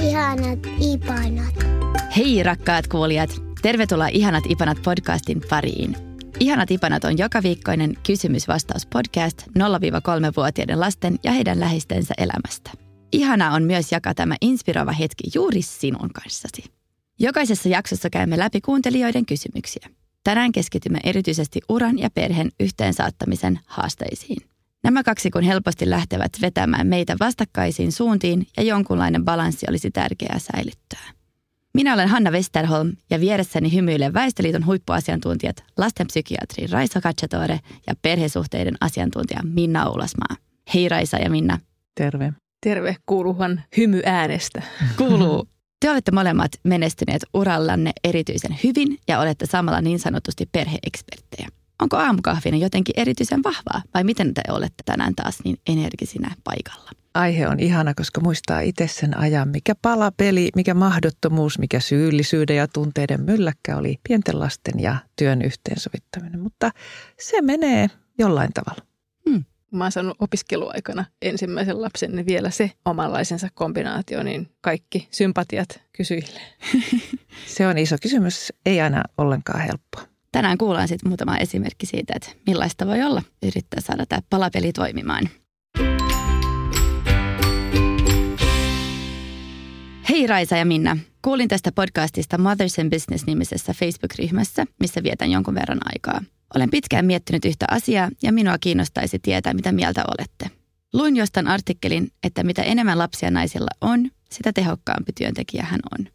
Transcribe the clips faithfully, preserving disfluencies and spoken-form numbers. Ihanat Ipanat. Hei rakkaat kuulijat, tervetuloa Ihanat Ipanat podcastin pariin. Ihanat Ipanat on jokaviikkoinen kysymys-vastaus-podcast nolla kolme vuotiaiden lasten ja heidän läheistensä elämästä. Ihanaa on myös jakaa tämä inspiroiva hetki juuri sinun kanssasi. Jokaisessa jaksossa käymme läpi kuuntelijoiden kysymyksiä. Tänään keskitymme erityisesti uran ja perheen yhteensaattamisen haasteisiin. Nämä kaksi kun helposti lähtevät vetämään meitä vastakkaisiin suuntiin ja jonkunlainen balanssi olisi tärkeää säilyttää. Minä olen Hanna Westerholm ja vieressäni hymyilee Väestöliiton huippuasiantuntijat, lastenpsykiatri Raisa Cacciatore ja perhesuhteiden asiantuntija Minna Oulasmaa. Hei Raisa ja Minna. Terve. Terve, kuuluhan hymy äänestä. Kuuluu. Te olette molemmat menestyneet urallanne erityisen hyvin ja olette samalla niin sanotusti perheeksperttejä. Onko aamukahvina jotenkin erityisen vahvaa vai miten te olette tänään taas niin energisinä paikalla? Aihe on ihana, koska muistaa itse sen ajan, mikä palapeli, mikä mahdottomuus, mikä syyllisyyden ja tunteiden mylläkkä oli pienten lasten ja työn yhteensovittaminen. Mutta se menee jollain tavalla. Hmm. Mä oon saanut opiskeluaikana ensimmäisen lapsen vielä se omanlaisensa kombinaatio, niin kaikki sympatiat kysyjille. Se on iso kysymys, ei aina ollenkaan helppoa. Tänään kuullaan sitten muutama esimerkki siitä, että millaista voi olla yrittää saada tämä palapeli toimimaan. Hei Raisa ja Minna. Kuulin tästä podcastista Mothers and Business-nimisessä Facebook-ryhmässä, missä vietän jonkun verran aikaa. Olen pitkään miettinyt yhtä asiaa ja minua kiinnostaisi tietää, mitä mieltä olette. Luin jostain artikkelin, että mitä enemmän lapsia naisilla on, sitä tehokkaampi työntekijä hän on.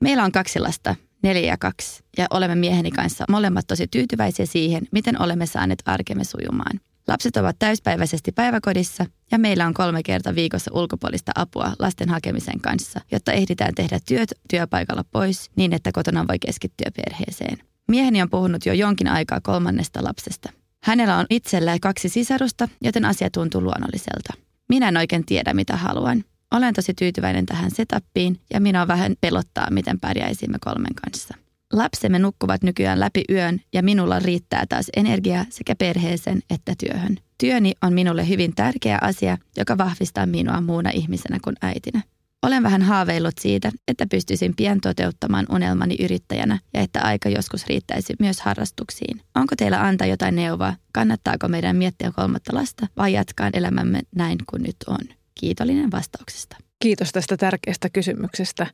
Meillä on kaksi lasta, neljä ja kaksi, ja olemme mieheni kanssa molemmat tosi tyytyväisiä siihen, miten olemme saaneet arkemme sujumaan. Lapset ovat täyspäiväisesti päiväkodissa ja meillä on kolme kertaa viikossa ulkopuolista apua lasten hakemisen kanssa, jotta ehditään tehdä työt työpaikalla pois niin, että kotona voi keskittyä perheeseen. Mieheni on puhunut jo jonkin aikaa kolmannesta lapsesta. Hänellä on itsellään kaksi sisarusta, joten asia tuntuu luonnolliselta. Minä en oikein tiedä, mitä haluan. Olen tosi tyytyväinen tähän setappiin ja minua vähän pelottaa, miten pärjäisimme kolmen kanssa. Lapsemme nukkuvat nykyään läpi yön ja minulla riittää taas energiaa sekä perheeseen että työhön. Työni on minulle hyvin tärkeä asia, joka vahvistaa minua muuna ihmisenä kuin äitinä. Olen vähän haaveillut siitä, että pystyisin pian toteuttamaan unelmani yrittäjänä ja että aika joskus riittäisi myös harrastuksiin. Onko teillä antaa jotain neuvoa? Kannattaako meidän miettiä kolmatta lasta vai jatkaa elämämme näin kuin nyt on? Kiitollinen vastauksesta. Kiitos tästä tärkeästä kysymyksestä.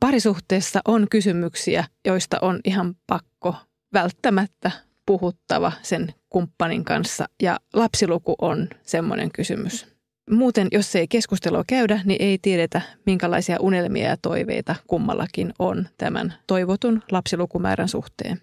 Parisuhteessa on kysymyksiä, joista on ihan pakko välttämättä puhuttava sen kumppanin kanssa ja lapsiluku on semmoinen kysymys. Muuten, jos ei keskustelua käydä, niin ei tiedetä, minkälaisia unelmia ja toiveita kummallakin on tämän toivotun lapsilukumäärän suhteen.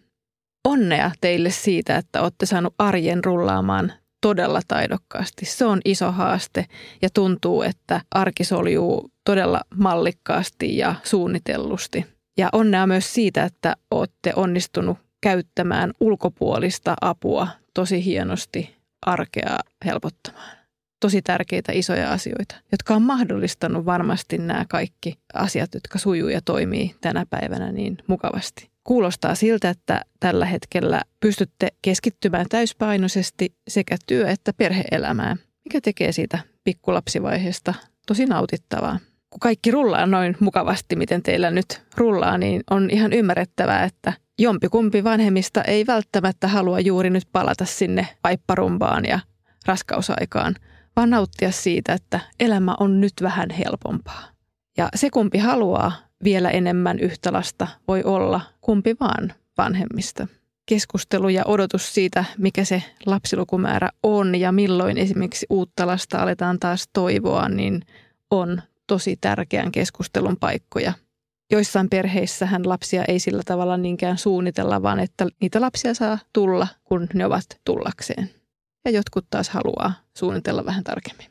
Onnea teille siitä, että olette saanut arjen rullaamaan todella taidokkaasti. Se on iso haaste ja tuntuu, että arki soljuu todella mallikkaasti ja suunnitellusti. Ja onnea myös siitä, että olette onnistunut käyttämään ulkopuolista apua tosi hienosti arkea helpottamaan. Tosi tärkeitä isoja asioita, jotka on mahdollistanut varmasti nämä kaikki asiat, jotka sujuu ja toimii tänä päivänä niin mukavasti. Kuulostaa siltä, että tällä hetkellä pystytte keskittymään täyspainoisesti sekä työ- että perhe-elämään, mikä tekee siitä pikkulapsivaiheesta tosi nautittavaa. Kun kaikki rullaa noin mukavasti, miten teillä nyt rullaa, niin on ihan ymmärrettävää, että jompikumpi vanhemmista ei välttämättä halua juuri nyt palata sinne paipparumbaan ja raskausaikaan, vaan nauttia siitä, että elämä on nyt vähän helpompaa. Ja se kumpi haluaa vielä enemmän yhtä lasta voi olla kumpi vaan vanhemmista. Keskustelu ja odotus siitä, mikä se lapsilukumäärä on ja milloin esimerkiksi uutta lasta aletaan taas toivoa, niin on tosi tärkeän keskustelun paikkoja. joissain perheissähän lapsia ei sillä tavalla niinkään suunnitella, vaan että niitä lapsia saa tulla, kun ne ovat tullakseen. Ja jotkut taas haluaa suunnitella vähän tarkemmin.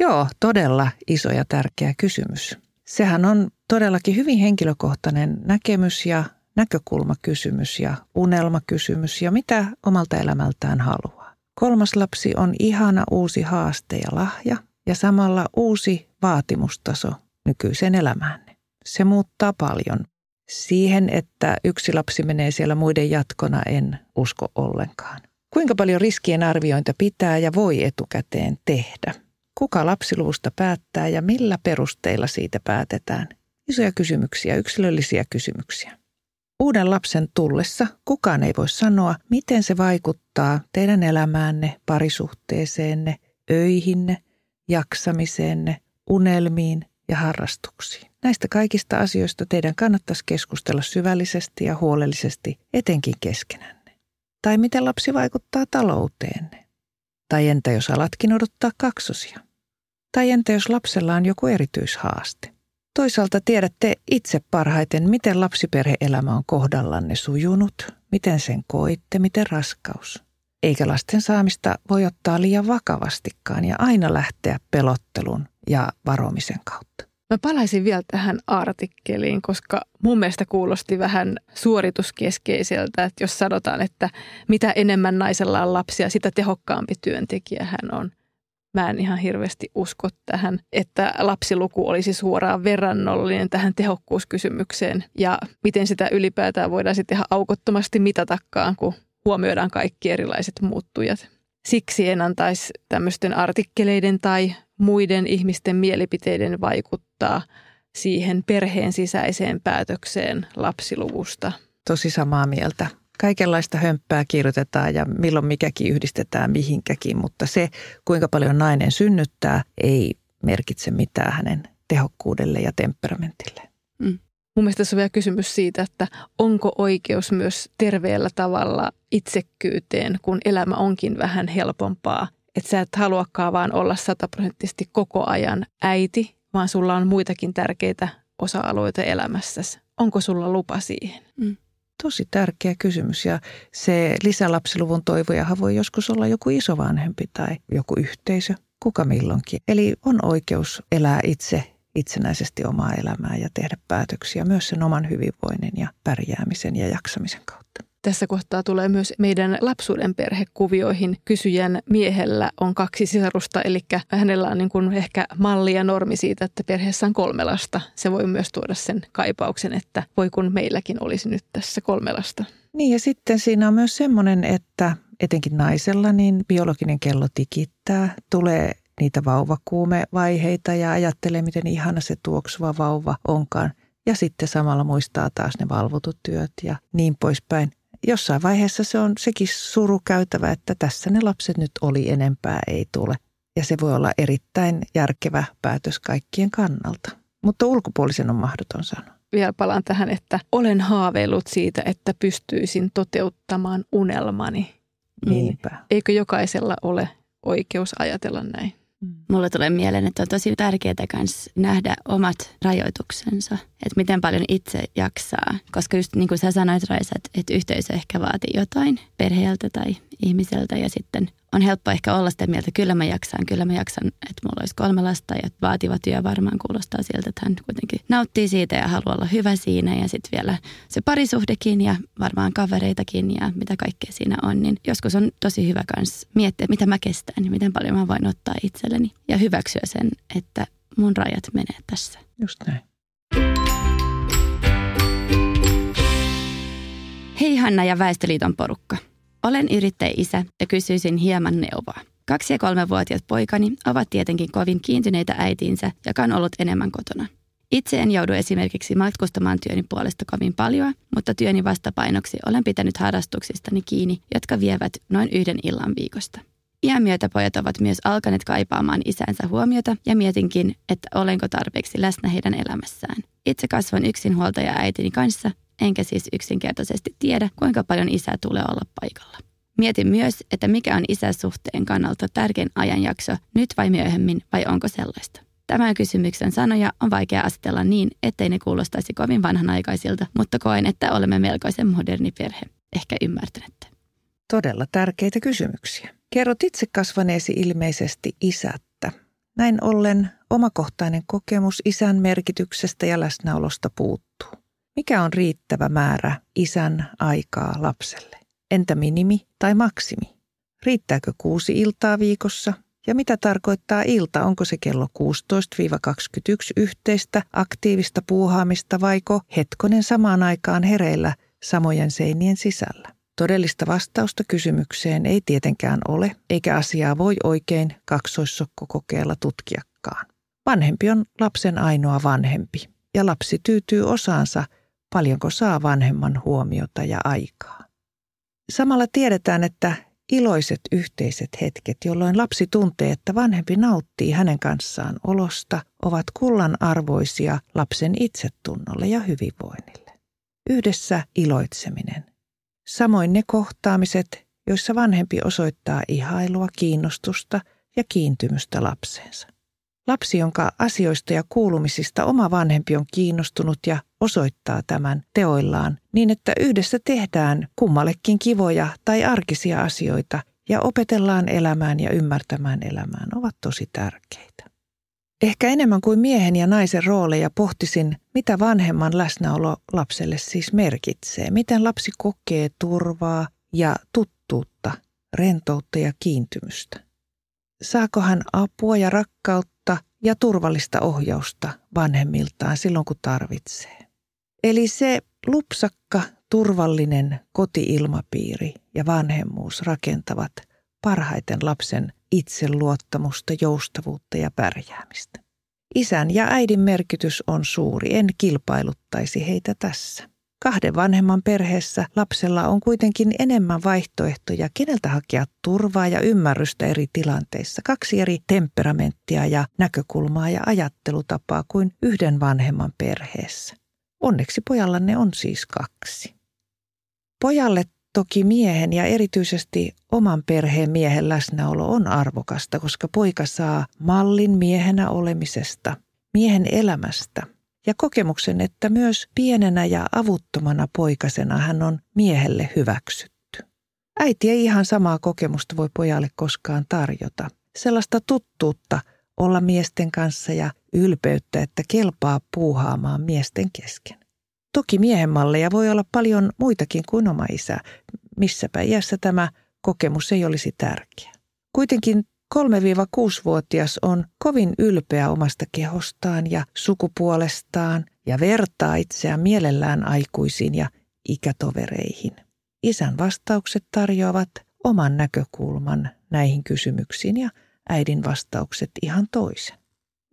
Joo, todella iso ja tärkeä kysymys. Sehän on todellakin hyvin henkilökohtainen näkemys ja näkökulmakysymys ja unelmakysymys ja mitä omalta elämältään haluaa. Kolmas lapsi on ihana uusi haaste ja lahja ja samalla uusi vaatimustaso nykyiseen elämäänne. Se muuttaa paljon. Siihen, että yksi lapsi menee siellä muiden jatkona, en usko ollenkaan. Kuinka paljon riskien arviointa pitää ja voi etukäteen tehdä? Kuka lapsiluvusta päättää ja millä perusteilla siitä päätetään? Isoja kysymyksiä, yksilöllisiä kysymyksiä. Uuden lapsen tullessa kukaan ei voi sanoa, miten se vaikuttaa teidän elämäänne, parisuhteeseenne, öihinne, jaksamiseenne, unelmiin ja harrastuksiin. Näistä kaikista asioista teidän kannattaisi keskustella syvällisesti ja huolellisesti, etenkin keskenänne. Tai miten lapsi vaikuttaa talouteenne? Tai entä jos alatkin odottaa kaksosia? Tai entä jos lapsella on joku erityishaaste? Toisaalta tiedätte itse parhaiten, miten lapsiperhe-elämä on kohdallanne sujunut, miten sen koitte, miten raskaus. Eikä lasten saamista voi ottaa liian vakavastikaan ja aina lähteä pelottelun ja varomisen kautta. Mä palaisin vielä tähän artikkeliin, koska mun mielestä kuulosti vähän suorituskeskeiseltä, että jos sanotaan, että mitä enemmän naisella on lapsia, sitä tehokkaampi työntekijä hän on. Mä en ihan hirveästi usko tähän, että lapsiluku olisi suoraan verrannollinen tähän tehokkuuskysymykseen ja miten sitä ylipäätään voidaan sitten ihan aukottomasti mitatakaan, kun huomioidaan kaikki erilaiset muuttujat. Siksi en antaisi tämmöisten artikkeleiden tai muiden ihmisten mielipiteiden vaikuttaa siihen perheen sisäiseen päätökseen lapsiluvusta. Tosi samaa mieltä. Kaikenlaista hömppää kirjoitetaan ja milloin mikäkin yhdistetään mihinkäkin, mutta se, kuinka paljon nainen synnyttää, ei merkitse mitään hänen tehokkuudelle ja temperamentille. Mm. Mun mielestä tässä on vielä kysymys siitä, että onko oikeus myös terveellä tavalla itsekkyyteen, kun elämä onkin vähän helpompaa. Että sä et haluakaan vaan olla sataprosenttisesti koko ajan äiti, vaan sulla on muitakin tärkeitä osa-alueita elämässäsi. Onko sulla lupa siihen? Mm. Tosi tärkeä kysymys ja se lisälapsiluvun toivojahan voi joskus olla joku isovanhempi tai joku yhteisö, kuka milloinkin. Eli on oikeus elää itse itsenäisesti omaa elämää ja tehdä päätöksiä myös sen oman hyvinvoinnin ja pärjäämisen ja jaksamisen kautta. Tässä kohtaa tulee myös meidän lapsuuden perhekuvioihin. Kysyjän miehellä on kaksi sisarusta, eli hänellä on niin kuin ehkä malli ja normi siitä, että perheessä on kolme lasta. Se voi myös tuoda sen kaipauksen, että voi kun meilläkin olisi nyt tässä kolme lasta. Niin ja sitten siinä on myös semmoinen, että etenkin naisella niin biologinen kello tikittää, tulee niitä vauvakuumevaiheita ja ajattelee, miten ihana se tuoksuva vauva onkaan. Ja sitten samalla muistaa taas ne valvotut työt ja niin poispäin. Jossain vaiheessa se on sekin surukäytävä, että tässä ne lapset nyt oli, enempää ei tule. Ja se voi olla erittäin järkevä päätös kaikkien kannalta. Mutta ulkopuolisen on mahdoton sanoa. Vielä palaan tähän, että olen haaveillut siitä, että pystyisin toteuttamaan unelmani. Niinpä. Niin, eikö jokaisella ole oikeus ajatella näin? Mulle tulee mieleen, että on tosi tärkeää myös nähdä omat rajoituksensa, että miten paljon itse jaksaa. Koska just niin kuin sä sanoit, Raisa, että yhteisö ehkä vaatii jotain perheeltä tai ihmiseltä ja sitten on helppo ehkä olla sitä mieltä, että kyllä mä jaksan, kyllä mä jaksan, että mulla olisi kolme lasta ja vaativa työ varmaan kuulostaa siltä, että hän kuitenkin nauttii siitä ja haluaa olla hyvä siinä ja sitten vielä se parisuhdekin ja varmaan kavereitakin ja mitä kaikkea siinä on, niin joskus on tosi hyvä myös miettiä, mitä mä kestän ja miten paljon mä voin ottaa itselleni ja hyväksyä sen, että mun rajat menee tässä. Just näin. Hei Hanna ja Väestöliiton porukka. Olen yrittäjä-isä ja kysyisin hieman neuvoa. Kaksi- ja kolmevuotiaat poikani ovat tietenkin kovin kiintyneitä äitiinsä, joka on ollut enemmän kotona. Itse en joudu esimerkiksi matkustamaan työni puolesta kovin paljon, mutta työni vastapainoksi olen pitänyt harrastuksistani kiinni, jotka vievät noin yhden illan viikosta. Iän myötä pojat ovat myös alkaneet kaipaamaan isänsä huomiota ja mietinkin, että olenko tarpeeksi läsnä heidän elämässään. Itse kasvan yksinhuoltaja äitini kanssa, enkä siis yksinkertaisesti tiedä, kuinka paljon isä tulee olla paikalla. Mietin myös, että mikä on isäsuhteen kannalta tärkein ajanjakso, nyt vai myöhemmin, vai onko sellaista. Tämän kysymyksen sanoja on vaikea asetella niin, ettei ne kuulostaisi kovin vanhanaikaisilta, mutta koen, että olemme melkoisen moderni perhe. Ehkä ymmärtänette. Todella tärkeitä kysymyksiä. Kerrot itse kasvaneesi ilmeisesti isättä. Näin ollen omakohtainen kokemus isän merkityksestä ja läsnäolosta puuttuu. Mikä on riittävä määrä isän aikaa lapselle? Entä minimi tai maksimi? Riittääkö kuusi iltaa viikossa? Ja mitä tarkoittaa ilta? Onko se kello kuusitoista kaksikymmentäyksi yhteistä aktiivista puuhaamista vaiko hetkonen samaan aikaan hereillä samojen seinien sisällä? Todellista vastausta kysymykseen ei tietenkään ole, eikä asiaa voi oikein kaksoissokkokokeella tutkiakaan. Vanhempi on lapsen ainoa vanhempi, ja lapsi tyytyy osaansa, paljonko saa vanhemman huomiota ja aikaa. Samalla tiedetään, että iloiset yhteiset hetket, jolloin lapsi tuntee, että vanhempi nauttii hänen kanssaan olosta, ovat kullanarvoisia lapsen itsetunnolle ja hyvinvoinnille. Yhdessä iloitseminen. Samoin ne kohtaamiset, joissa vanhempi osoittaa ihailua, kiinnostusta ja kiintymystä lapseensa. Lapsi, jonka asioista ja kuulumisista oma vanhempi on kiinnostunut ja osoittaa tämän teoillaan niin, että yhdessä tehdään kummallekin kivoja tai arkisia asioita ja opetellaan elämään ja ymmärtämään elämään, ovat tosi tärkeitä. Ehkä enemmän kuin miehen ja naisen rooleja pohtisin, mitä vanhemman läsnäolo lapselle siis merkitsee, miten lapsi kokee turvaa ja tuttuutta, rentoutta ja kiintymystä. Saako hän apua ja rakkautta ja turvallista ohjausta vanhemmiltaan silloin, kun tarvitsee? Eli se lupsakka, turvallinen koti-ilmapiiri ja vanhemmuus rakentavat parhaiten lapsen itseluottamusta, joustavuutta ja pärjäämistä. Isän ja äidin merkitys on suuri, en kilpailuttaisi heitä tässä. Kahden vanhemman perheessä lapsella on kuitenkin enemmän vaihtoehtoja, keneltä hakea turvaa ja ymmärrystä eri tilanteissa, kaksi eri temperamenttia ja näkökulmaa ja ajattelutapaa kuin yhden vanhemman perheessä. Onneksi pojallanne on siis kaksi. Pojalle toki miehen ja erityisesti oman perheen miehen läsnäolo on arvokasta, koska poika saa mallin miehenä olemisesta, miehen elämästä ja kokemuksen, että myös pienenä ja avuttomana poikasena hän on miehelle hyväksytty. Äiti ei ihan samaa kokemusta voi pojalle koskaan tarjota. Sellaista tuttuutta olla miesten kanssa ja ylpeyttä, että kelpaa puuhaamaan miesten kesken. Toki miehen malleja voi olla paljon muitakin kuin oma isä. Missäpä iässä tämä kokemus ei olisi tärkeä. Kuitenkin kolme kuusi vuotias on kovin ylpeä omasta kehostaan ja sukupuolestaan ja vertaa itseään mielellään aikuisiin ja ikätovereihin. Isän vastaukset tarjoavat oman näkökulman näihin kysymyksiin ja äidin vastaukset ihan toisen.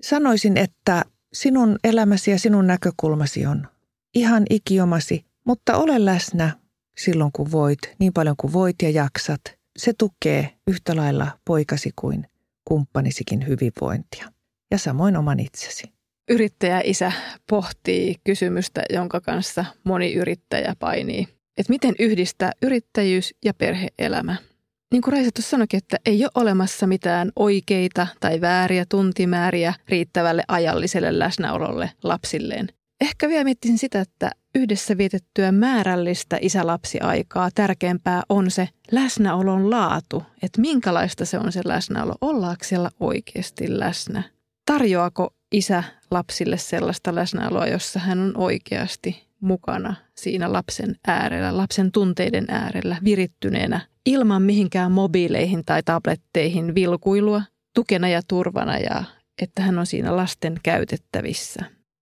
Sanoisin, että sinun elämäsi ja sinun näkökulmasi on ihan ikiomasi, mutta ole läsnä silloin kun voit, niin paljon kuin voit ja jaksat. Se tukee yhtä lailla poikasi kuin kumppanisikin hyvinvointia ja samoin oman itsesi. Yrittäjäisä pohtii kysymystä, jonka kanssa moni yrittäjä painii. Et miten yhdistää yrittäjyys ja perhe-elämä? Niin kuin Raisa tuossa sanoikin, että ei ole olemassa mitään oikeita tai vääriä tuntimääriä riittävälle ajalliselle läsnäololle lapsilleen. Ehkä vielä miettisin sitä, että yhdessä vietettyä määrällistä isä-lapsi-aikaa tärkeämpää on se läsnäolon laatu, että minkälaista se on se läsnäolo, ollaanko siellä oikeasti läsnä. Tarjoako isä lapsille sellaista läsnäoloa, jossa hän on oikeasti mukana siinä lapsen äärellä, lapsen tunteiden äärellä, virittyneenä, ilman mihinkään mobiileihin tai tabletteihin vilkuilua, tukena ja turvana ja että hän on siinä lasten käytettävissä.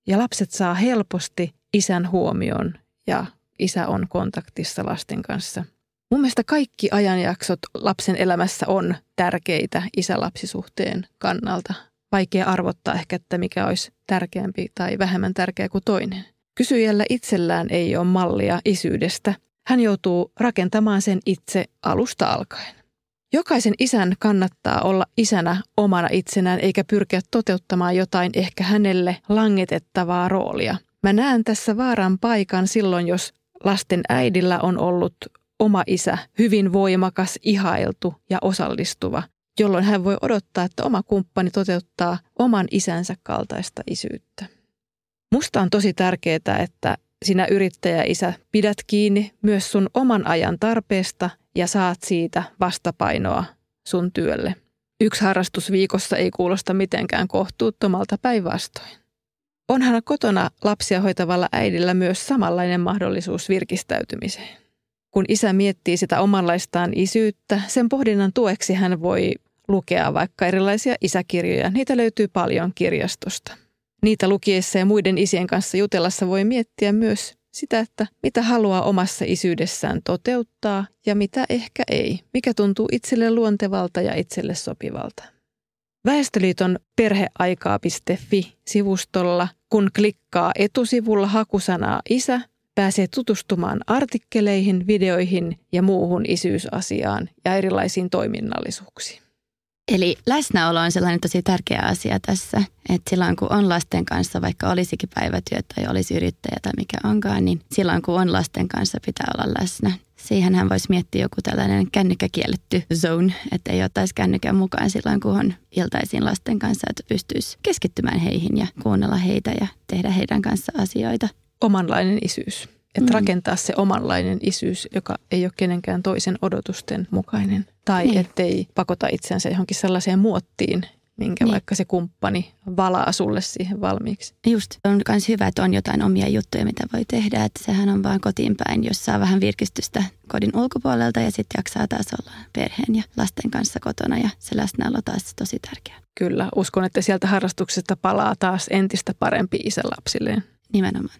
Ja lapset saa helposti isän huomion ja isä on kontaktissa lasten kanssa. Mun mielestä kaikki ajanjaksot lapsen elämässä on tärkeitä isä-lapsisuhteen kannalta. Vaikea arvottaa ehkä, että mikä olisi tärkeämpi tai vähemmän tärkeä kuin toinen. Kysyjällä itsellään ei ole mallia isyydestä. Hän joutuu rakentamaan sen itse alusta alkaen. Jokaisen isän kannattaa olla isänä omana itsenään eikä pyrkiä toteuttamaan jotain ehkä hänelle langetettavaa roolia. Mä näen tässä vaaran paikan silloin, jos lasten äidillä on ollut oma isä, hyvin voimakas, ihailtu ja osallistuva. jolloin hän voi odottaa, että oma kumppani toteuttaa oman isänsä kaltaista isyyttä. Musta on tosi tärkeää, että sinä yrittäjäisä pidät kiinni myös sun oman ajan tarpeesta ja saat siitä vastapainoa sun työlle. Yksi harrastus viikossa ei kuulosta mitenkään kohtuuttomalta, päinvastoin. Onhan kotona lapsia hoitavalla äidillä myös samanlainen mahdollisuus virkistäytymiseen. Kun isä miettii sitä omanlaistaan isyyttä, sen pohdinnan tueksi hän voi lukea vaikka erilaisia isäkirjoja. Niitä löytyy paljon kirjastosta. Niitä lukiessa ja muiden isien kanssa jutellassa voi miettiä myös sitä, että mitä haluaa omassa isyydessään toteuttaa ja mitä ehkä ei, mikä tuntuu itselle luontevalta ja itselle sopivalta. Väestöliiton perheaikaa piste fi-sivustolla, kun klikkaa etusivulla hakusanaa isä, pääsee tutustumaan artikkeleihin, videoihin ja muuhun isyysasiaan ja erilaisiin toiminnallisuuksiin. Eli läsnäolo on sellainen tosi tärkeä asia tässä, että silloin kun on lasten kanssa, vaikka olisikin päivätyö tai olisi yrittäjä tai mikä onkaan, niin silloin kun on lasten kanssa pitää olla läsnä. Siihenhän voisi miettiä joku tällainen kännykkäkielletty zone, että ei ottaisi kännykän mukaan silloin kun on iltaisin lasten kanssa, että pystyisi keskittymään heihin ja kuunnella heitä ja tehdä heidän kanssa asioita. Omanlainen isyys. Että mm. rakentaa se omanlainen isyys, joka ei ole kenenkään toisen odotusten mukainen. Tai niin. ettei pakota itsensä johonkin sellaiseen muottiin, minkä niin. vaikka se kumppani valaa sulle siihen valmiiksi. Just. On myös hyvä, että on jotain omia juttuja, mitä voi tehdä. Että sehän on vaan kotiin päin, jos saa vähän virkistystä kodin ulkopuolelta ja sitten jaksaa taas olla perheen ja lasten kanssa kotona. Ja se läsnäolo taas tosi tärkeää. Kyllä. Uskon, että sieltä harrastuksesta palaa taas entistä parempi isä lapsilleen. Nimenomaan.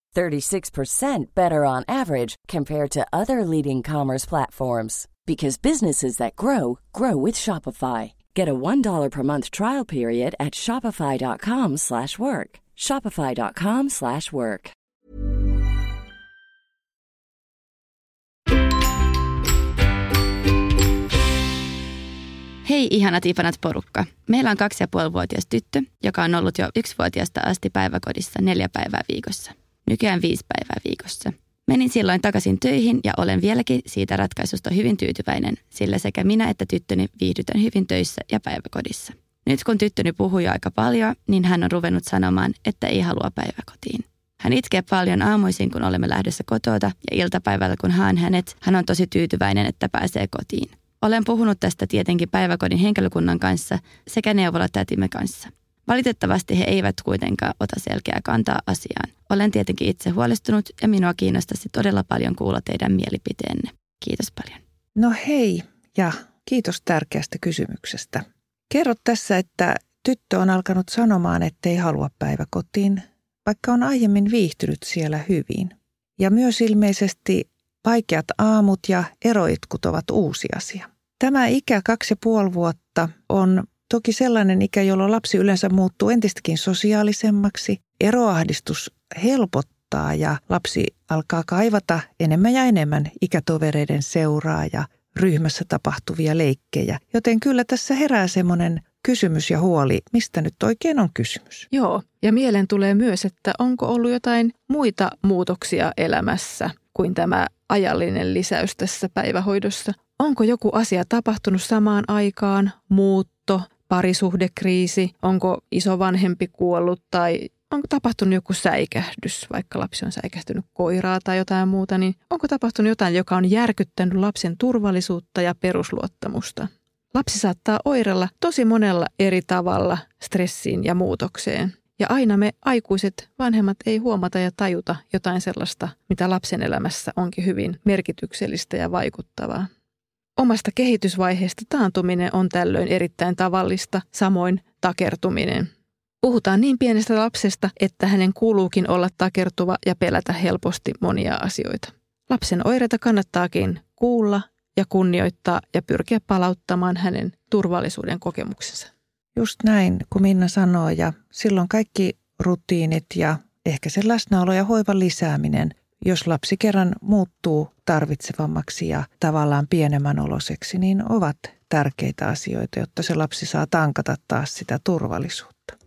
thirty-six percent better on average compared to other leading commerce platforms. Because businesses that grow, grow with Shopify. Get a one dollar per month trial period at shopify.com slash work. Shopify.com slash work. Hei ihanat ipanat porukka. Meillä on kaksi ja puolivuotias tyttö, joka on ollut jo yksivuotiaasta asti päiväkodissa neljä päivää viikossa. Nykyään viisi päivää viikossa. Menin silloin takaisin töihin ja olen vieläkin siitä ratkaisusta hyvin tyytyväinen, sillä sekä minä että tyttöni viihdytän hyvin töissä ja päiväkodissa. Nyt kun tyttöni puhuu jo aika paljon, niin hän on ruvennut sanomaan, että ei halua päiväkotiin. Hän itkee paljon aamuisin, kun olemme lähdössä kotota ja iltapäivällä kun haan hänet, hän on tosi tyytyväinen, että pääsee kotiin. Olen puhunut tästä tietenkin päiväkodin henkilökunnan kanssa sekä neuvolatätimme kanssa. Valitettavasti he eivät kuitenkaan ota selkeää kantaa asiaan. Olen tietenkin itse huolestunut ja minua kiinnostaisi todella paljon kuulla teidän mielipiteenne. Kiitos paljon. No hei ja kiitos tärkeästä kysymyksestä. Kerro tässä, että tyttö on alkanut sanomaan, ettei halua päiväkotiin, vaikka on aiemmin viihtynyt siellä hyvin. Ja myös ilmeisesti vaikeat aamut ja eroitkut ovat uusi asia. Tämä ikä kaksi ja puoli vuotta on toki sellainen ikä, jolloin lapsi yleensä muuttuu entistäkin sosiaalisemmaksi. Eroahdistus helpottaa ja lapsi alkaa kaivata enemmän ja enemmän ikätovereiden seuraa ja ryhmässä tapahtuvia leikkejä. Joten kyllä tässä herää semmoinen kysymys ja huoli, mistä nyt oikein on kysymys. Joo, ja mieleen tulee myös, että onko ollut jotain muita muutoksia elämässä kuin tämä ajallinen lisäys tässä päivähoidossa. Onko joku asia tapahtunut samaan aikaan, muutto, parisuhdekriisi, onko isovanhempi kuollut tai onko tapahtunut joku säikähdys, vaikka lapsi on säikähtynyt koiraa tai jotain muuta, niin onko tapahtunut jotain, joka on järkyttänyt lapsen turvallisuutta ja perusluottamusta? Lapsi saattaa oireilla tosi monella eri tavalla stressiin ja muutokseen. Ja aina me aikuiset vanhemmat ei huomata ja tajuta jotain sellaista, mitä lapsen elämässä onkin hyvin merkityksellistä ja vaikuttavaa. Omasta kehitysvaiheesta taantuminen on tällöin erittäin tavallista, samoin takertuminen. Puhutaan niin pienestä lapsesta, että hänen kuuluukin olla takertuva ja pelätä helposti monia asioita. Lapsen oireita kannattaakin kuulla ja ja kunnioittaa ja pyrkiä palauttamaan hänen turvallisuuden kokemuksensa. Just näin, kun Minna sanoo, ja silloin kaikki rutiinit ja ehkä sen läsnäolo ja hoivan lisääminen, jos lapsi kerran muuttuu tarvitsevammaksi ja tavallaan pienemmän oloseksi, niin ovat tärkeitä asioita, jotta se lapsi saa tankata taas sitä turvallisuutta.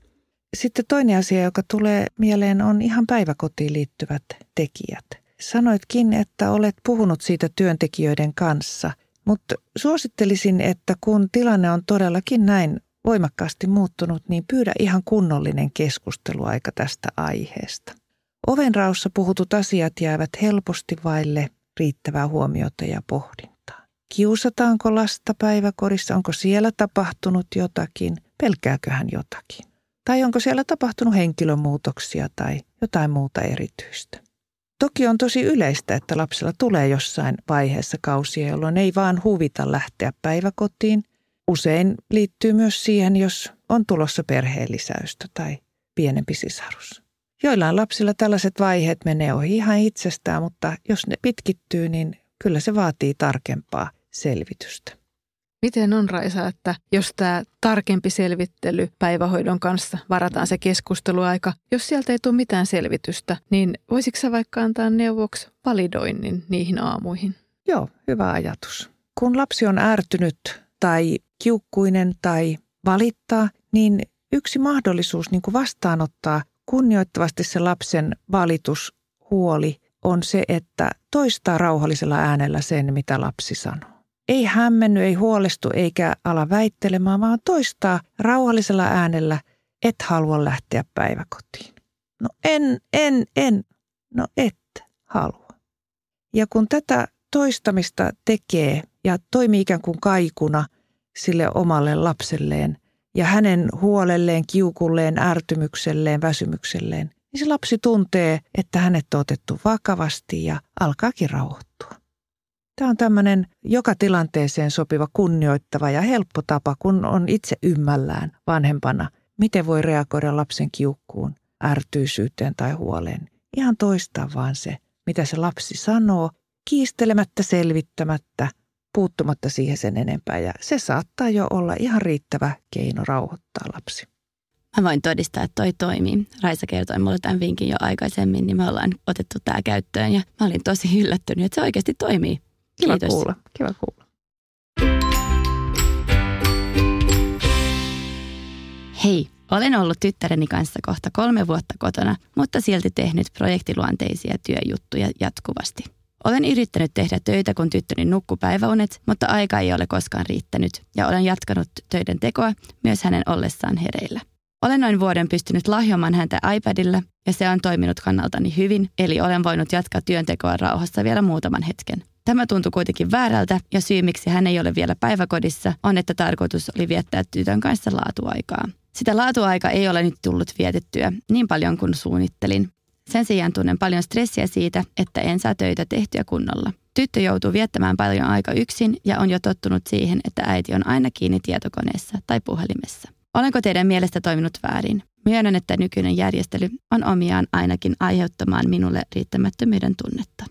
Sitten toinen asia, joka tulee mieleen, on ihan päiväkotiin liittyvät tekijät. Sanoitkin, että olet puhunut siitä työntekijöiden kanssa, mutta suosittelisin, että kun tilanne on todellakin näin voimakkaasti muuttunut, niin pyydä ihan kunnollinen keskusteluaika tästä aiheesta. Ovenraossa puhutut asiat jäävät helposti vaille riittävää huomiota ja pohdintaa. Kiusataanko lasta päiväkodissa? Onko siellä tapahtunut jotakin? Pelkääkö hän jotakin? Tai onko siellä tapahtunut henkilömuutoksia tai jotain muuta erityistä? Toki on tosi yleistä, että lapsella tulee jossain vaiheessa kausia, jolloin ei vaan huvita lähteä päiväkotiin. Usein liittyy myös siihen, jos on tulossa perheenlisäystä tai pienempi sisarus. Joillain lapsilla tällaiset vaiheet menee ohi ihan itsestään, mutta jos ne pitkittyy, niin kyllä se vaatii tarkempaa selvitystä. Miten on, Raisa, että jos tämä tarkempi selvittely päivähoidon kanssa, varataan se keskusteluaika, jos sieltä ei tule mitään selvitystä, niin voisitko sä vaikka antaa neuvoksi validoinnin niihin aamuihin? Joo, hyvä ajatus. Kun lapsi on ärtynyt tai kiukkuinen tai valittaa, niin yksi mahdollisuus niin kuin vastaanottaa kunnioittavasti se lapsen valitushuoli on se, että toistaa rauhallisella äänellä sen, mitä lapsi sanoo. Ei hämmenny, ei huolestu eikä ala väittelemään, vaan toistaa rauhallisella äänellä, et halua lähteä päiväkotiin. No en, en, en, no et halua. Ja kun tätä toistamista tekee ja toimii ikään kuin kaikuna sille omalle lapselleen ja hänen huolelleen, kiukulleen, ärtymykselleen, väsymykselleen, niin se lapsi tuntee, että hänet on otettu vakavasti ja alkaakin rauhoittua. Tämä on tämmöinen joka tilanteeseen sopiva, kunnioittava ja helppo tapa, kun on itse ymmällään vanhempana, miten voi reagoida lapsen kiukkuun, ärtyisyyteen tai huoleen. Ihan toistaa vaan se, mitä se lapsi sanoo, kiistelemättä, selvittämättä, puuttumatta siihen sen enempää, ja se saattaa jo olla ihan riittävä keino rauhoittaa lapsi. Mä voin todistaa, että toi toimii. Raisa kertoi mulle tämän vinkin jo aikaisemmin, niin me ollaan otettu tämä käyttöön ja mä olin tosi yllättynyt, että se oikeasti toimii. Kiitos. Kiva kuulla, kiva kuulla. Hei, olen ollut tyttäreni kanssa kohta kolme vuotta kotona, mutta silti tehnyt projektiluonteisia työjuttuja jatkuvasti. Olen yrittänyt tehdä töitä, kun tyttöni nukkui päiväunet, mutta aika ei ole koskaan riittänyt ja olen jatkanut töiden tekoa myös hänen ollessaan hereillä. Olen noin vuoden pystynyt lahjomaan häntä iPadilla ja se on toiminut kannaltani hyvin, eli olen voinut jatkaa työntekoa rauhassa vielä muutaman hetken. Tämä tuntui kuitenkin väärältä ja syy, miksi hän ei ole vielä päiväkodissa, on, että tarkoitus oli viettää tytön kanssa laatuaikaa. Sitä laatuaikaa ei ole nyt tullut vietettyä niin paljon kuin suunnittelin. Sen sijaan tunnen paljon stressiä siitä, että en saa töitä tehtyä kunnolla. Tyttö joutuu viettämään paljon aikaa yksin ja on jo tottunut siihen, että äiti on aina kiinni tietokoneessa tai puhelimessa. Olenko teidän mielestä toiminut väärin? Myönnän, että nykyinen järjestely on omiaan ainakin aiheuttamaan minulle riittämättömyyden tunnetta.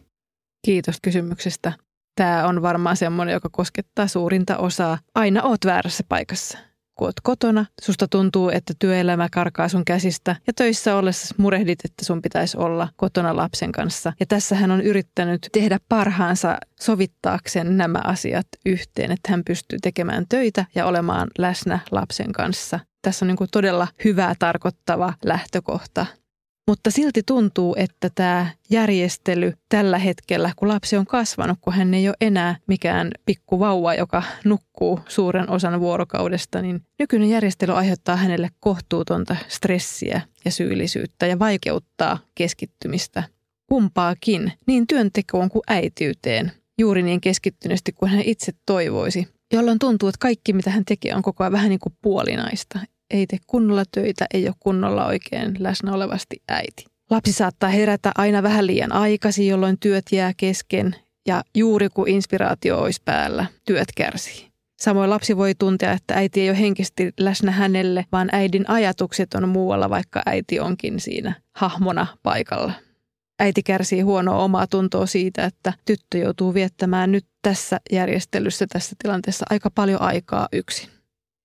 Kiitos kysymyksestä. Tämä on varmaan semmoinen, joka koskettaa suurinta osaa. Aina oot väärässä paikassa. Kun oot kotona, susta tuntuu, että työelämä karkaa sun käsistä ja töissä ollessa murehdit, että sun pitäisi olla kotona lapsen kanssa. Ja tässä hän on yrittänyt tehdä parhaansa sovittaakseen nämä asiat yhteen, että hän pystyy tekemään töitä ja olemaan läsnä lapsen kanssa. Tässä on niin kuin todella hyvää tarkoittava lähtökohta. Mutta silti tuntuu, että tämä järjestely tällä hetkellä, kun lapsi on kasvanut, kun hän ei ole enää mikään pikkuvauva, joka nukkuu suuren osan vuorokaudesta, niin nykyinen järjestely aiheuttaa hänelle kohtuutonta stressiä ja syyllisyyttä ja vaikeuttaa keskittymistä kumpaakin, niin työntekoon kuin äitiyteen, juuri niin keskittyneesti kuin hän itse toivoisi, jolloin tuntuu, että kaikki mitä hän tekee on koko ajan vähän niin kuin puolinaista. Ei tee kunnolla töitä, ei ole kunnolla oikein läsnä olevasti äiti. Lapsi saattaa herätä aina vähän liian aikaisin, jolloin työt jää kesken ja juuri kun inspiraatio olisi päällä, työt kärsii. Samoin lapsi voi tuntea, että äiti ei ole henkisesti läsnä hänelle, vaan äidin ajatukset on muualla, vaikka äiti onkin siinä hahmona paikalla. äiti kärsii huonoa omaa tuntoa siitä, että tyttö joutuu viettämään nyt tässä järjestelyssä, tässä tilanteessa aika paljon aikaa yksin.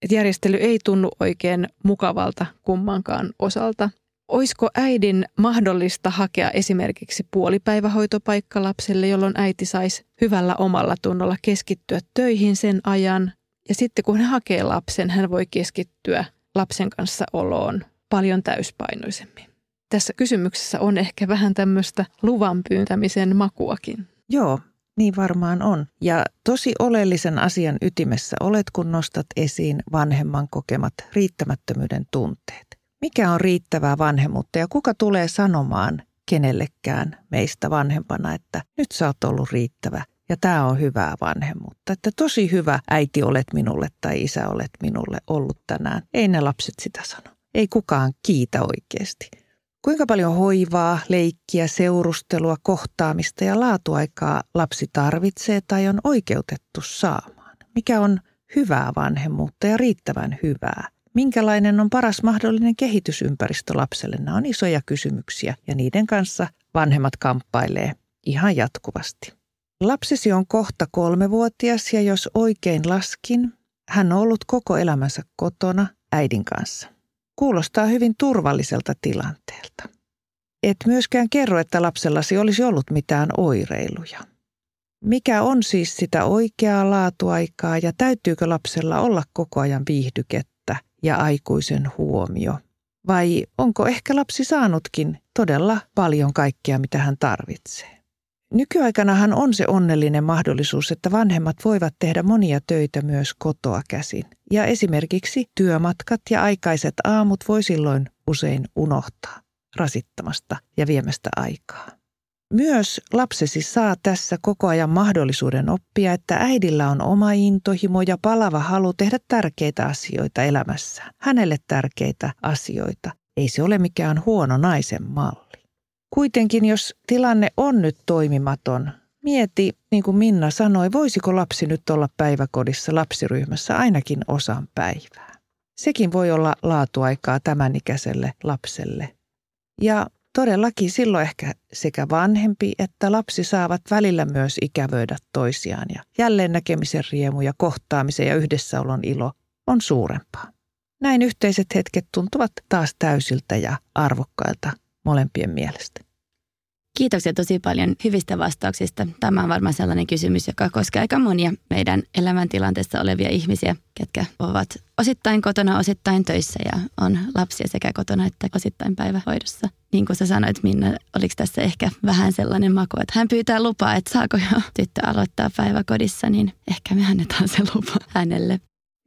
Et järjestely ei tunnu oikein mukavalta kummankaan osalta. Olisiko äidin mahdollista hakea esimerkiksi puolipäivähoitopaikka lapselle, jolloin äiti saisi hyvällä omalla tunnolla keskittyä töihin sen ajan. Ja sitten kun hän hakee lapsen, hän voi keskittyä lapsen kanssa oloon paljon täyspainoisemmin. Tässä kysymyksessä on ehkä vähän tämmöistä luvan pyyntämisen makuakin. Joo, niin varmaan on. Ja tosi oleellisen asian ytimessä olet, kun nostat esiin vanhemman kokemat riittämättömyyden tunteet. Mikä on riittävää vanhemmuutta ja kuka tulee sanomaan kenellekään meistä vanhempana, että nyt sä oot ollut riittävä ja tää on hyvää vanhemmuutta. Että tosi hyvä äiti olet minulle tai isä olet minulle ollut tänään. Ei ne lapset sitä sano. Ei kukaan kiitä oikeasti. Kuinka paljon hoivaa, leikkiä, seurustelua, kohtaamista ja laatuaikaa lapsi tarvitsee tai on oikeutettu saamaan? Mikä on hyvää vanhemmuutta ja riittävän hyvää? Minkälainen on paras mahdollinen kehitysympäristö lapselle? Nämä on isoja kysymyksiä ja niiden kanssa vanhemmat kamppailee ihan jatkuvasti. Lapsesi on kohta kolmevuotias ja jos oikein laskin, hän on ollut koko elämänsä kotona äidin kanssa. Kuulostaa hyvin turvalliselta tilanteelta. Et myöskään kerro, että lapsellasi olisi ollut mitään oireiluja. Mikä on siis sitä oikeaa laatuaikaa ja täytyykö lapsella olla koko ajan viihdykettä ja aikuisen huomio? Vai onko ehkä lapsi saanutkin todella paljon kaikkea, mitä hän tarvitsee? Nykyaikanahan on se onnellinen mahdollisuus, että vanhemmat voivat tehdä monia töitä myös kotoa käsin. Ja esimerkiksi työmatkat ja aikaiset aamut voi silloin usein unohtaa rasittamasta ja viemästä aikaa. Myös lapsesi saa tässä koko ajan mahdollisuuden oppia, että äidillä on oma intohimo ja palava halu tehdä tärkeitä asioita elämässään. Hänelle tärkeitä asioita. Ei se ole mikään huono naisen malli. Kuitenkin jos tilanne on nyt toimimaton, mieti, niin kuin Minna sanoi, voisiko lapsi nyt olla päiväkodissa lapsiryhmässä ainakin osan päivää. Sekin voi olla laatuaikaa tämän ikäiselle lapselle. Ja todellakin silloin ehkä sekä vanhempi että lapsi saavat välillä myös ikävöidä toisiaan ja jälleen näkemisen riemu ja kohtaamisen ja yhdessäolon ilo on suurempaa. Näin yhteiset hetket tuntuvat taas täysiltä ja arvokkailta molempien mielestä. Kiitoksia tosi paljon hyvistä vastauksista. Tämä on varmaan sellainen kysymys, joka koskee aika monia meidän elämäntilanteessa olevia ihmisiä, ketkä ovat osittain kotona, osittain töissä ja on lapsia sekä kotona että osittain päivähoidossa. Niin kuin sä sanoit, Minna, oliko tässä ehkä vähän sellainen maku, että hän pyytää lupaa, että saako jo tyttö aloittaa päiväkodissa, niin ehkä me annetaan se lupa hänelle.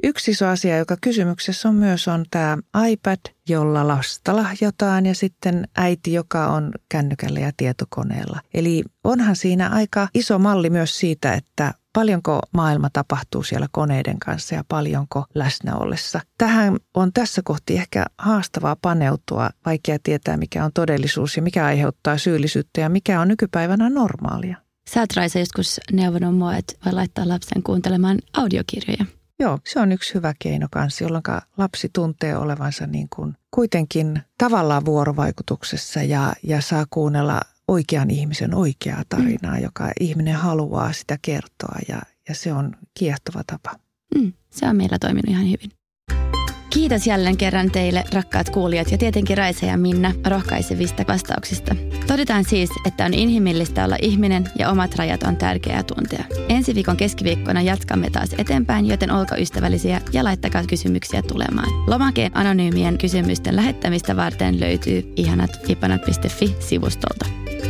Yksi iso asia, joka kysymyksessä on myös, on tämä iPad, jolla lasta lahjotaan ja sitten äiti, joka on kännykällä ja tietokoneella. Eli onhan siinä aika iso malli myös siitä, että paljonko maailma tapahtuu siellä koneiden kanssa ja paljonko läsnä ollessa. Tähän on tässä kohti ehkä haastavaa paneutua, vaikea tietää mikä on todellisuus ja mikä aiheuttaa syyllisyyttä ja mikä on nykypäivänä normaalia. Sä oot, Raisa, joskus neuvonut mua, että voi laittaa lapsen kuuntelemaan audiokirjoja. Joo, se on yksi hyvä keino kanssa, jolloin lapsi tuntee olevansa niin kuin kuitenkin tavallaan vuorovaikutuksessa ja, ja saa kuunnella oikean ihmisen oikeaa tarinaa, mm. joka ihminen haluaa sitä kertoa ja, ja se on kiehtova tapa. Mm, se on meillä toiminut ihan hyvin. Kiitos jälleen kerran teille, rakkaat kuulijat, ja tietenkin Raisa ja Minna rohkaisevista vastauksista. Todetaan siis, että on inhimillistä olla ihminen ja omat rajat on tärkeää tuntea. Ensi viikon keskiviikkona jatkamme taas eteenpäin, joten olkaa ystävällisiä ja laittakaa kysymyksiä tulemaan. Lomakeen anonyymien kysymysten lähettämistä varten löytyy ihanat ipanat piste fi-sivustolta.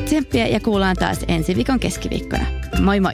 Tsemppiä ja kuullaan taas ensi viikon keskiviikkona. Moi moi!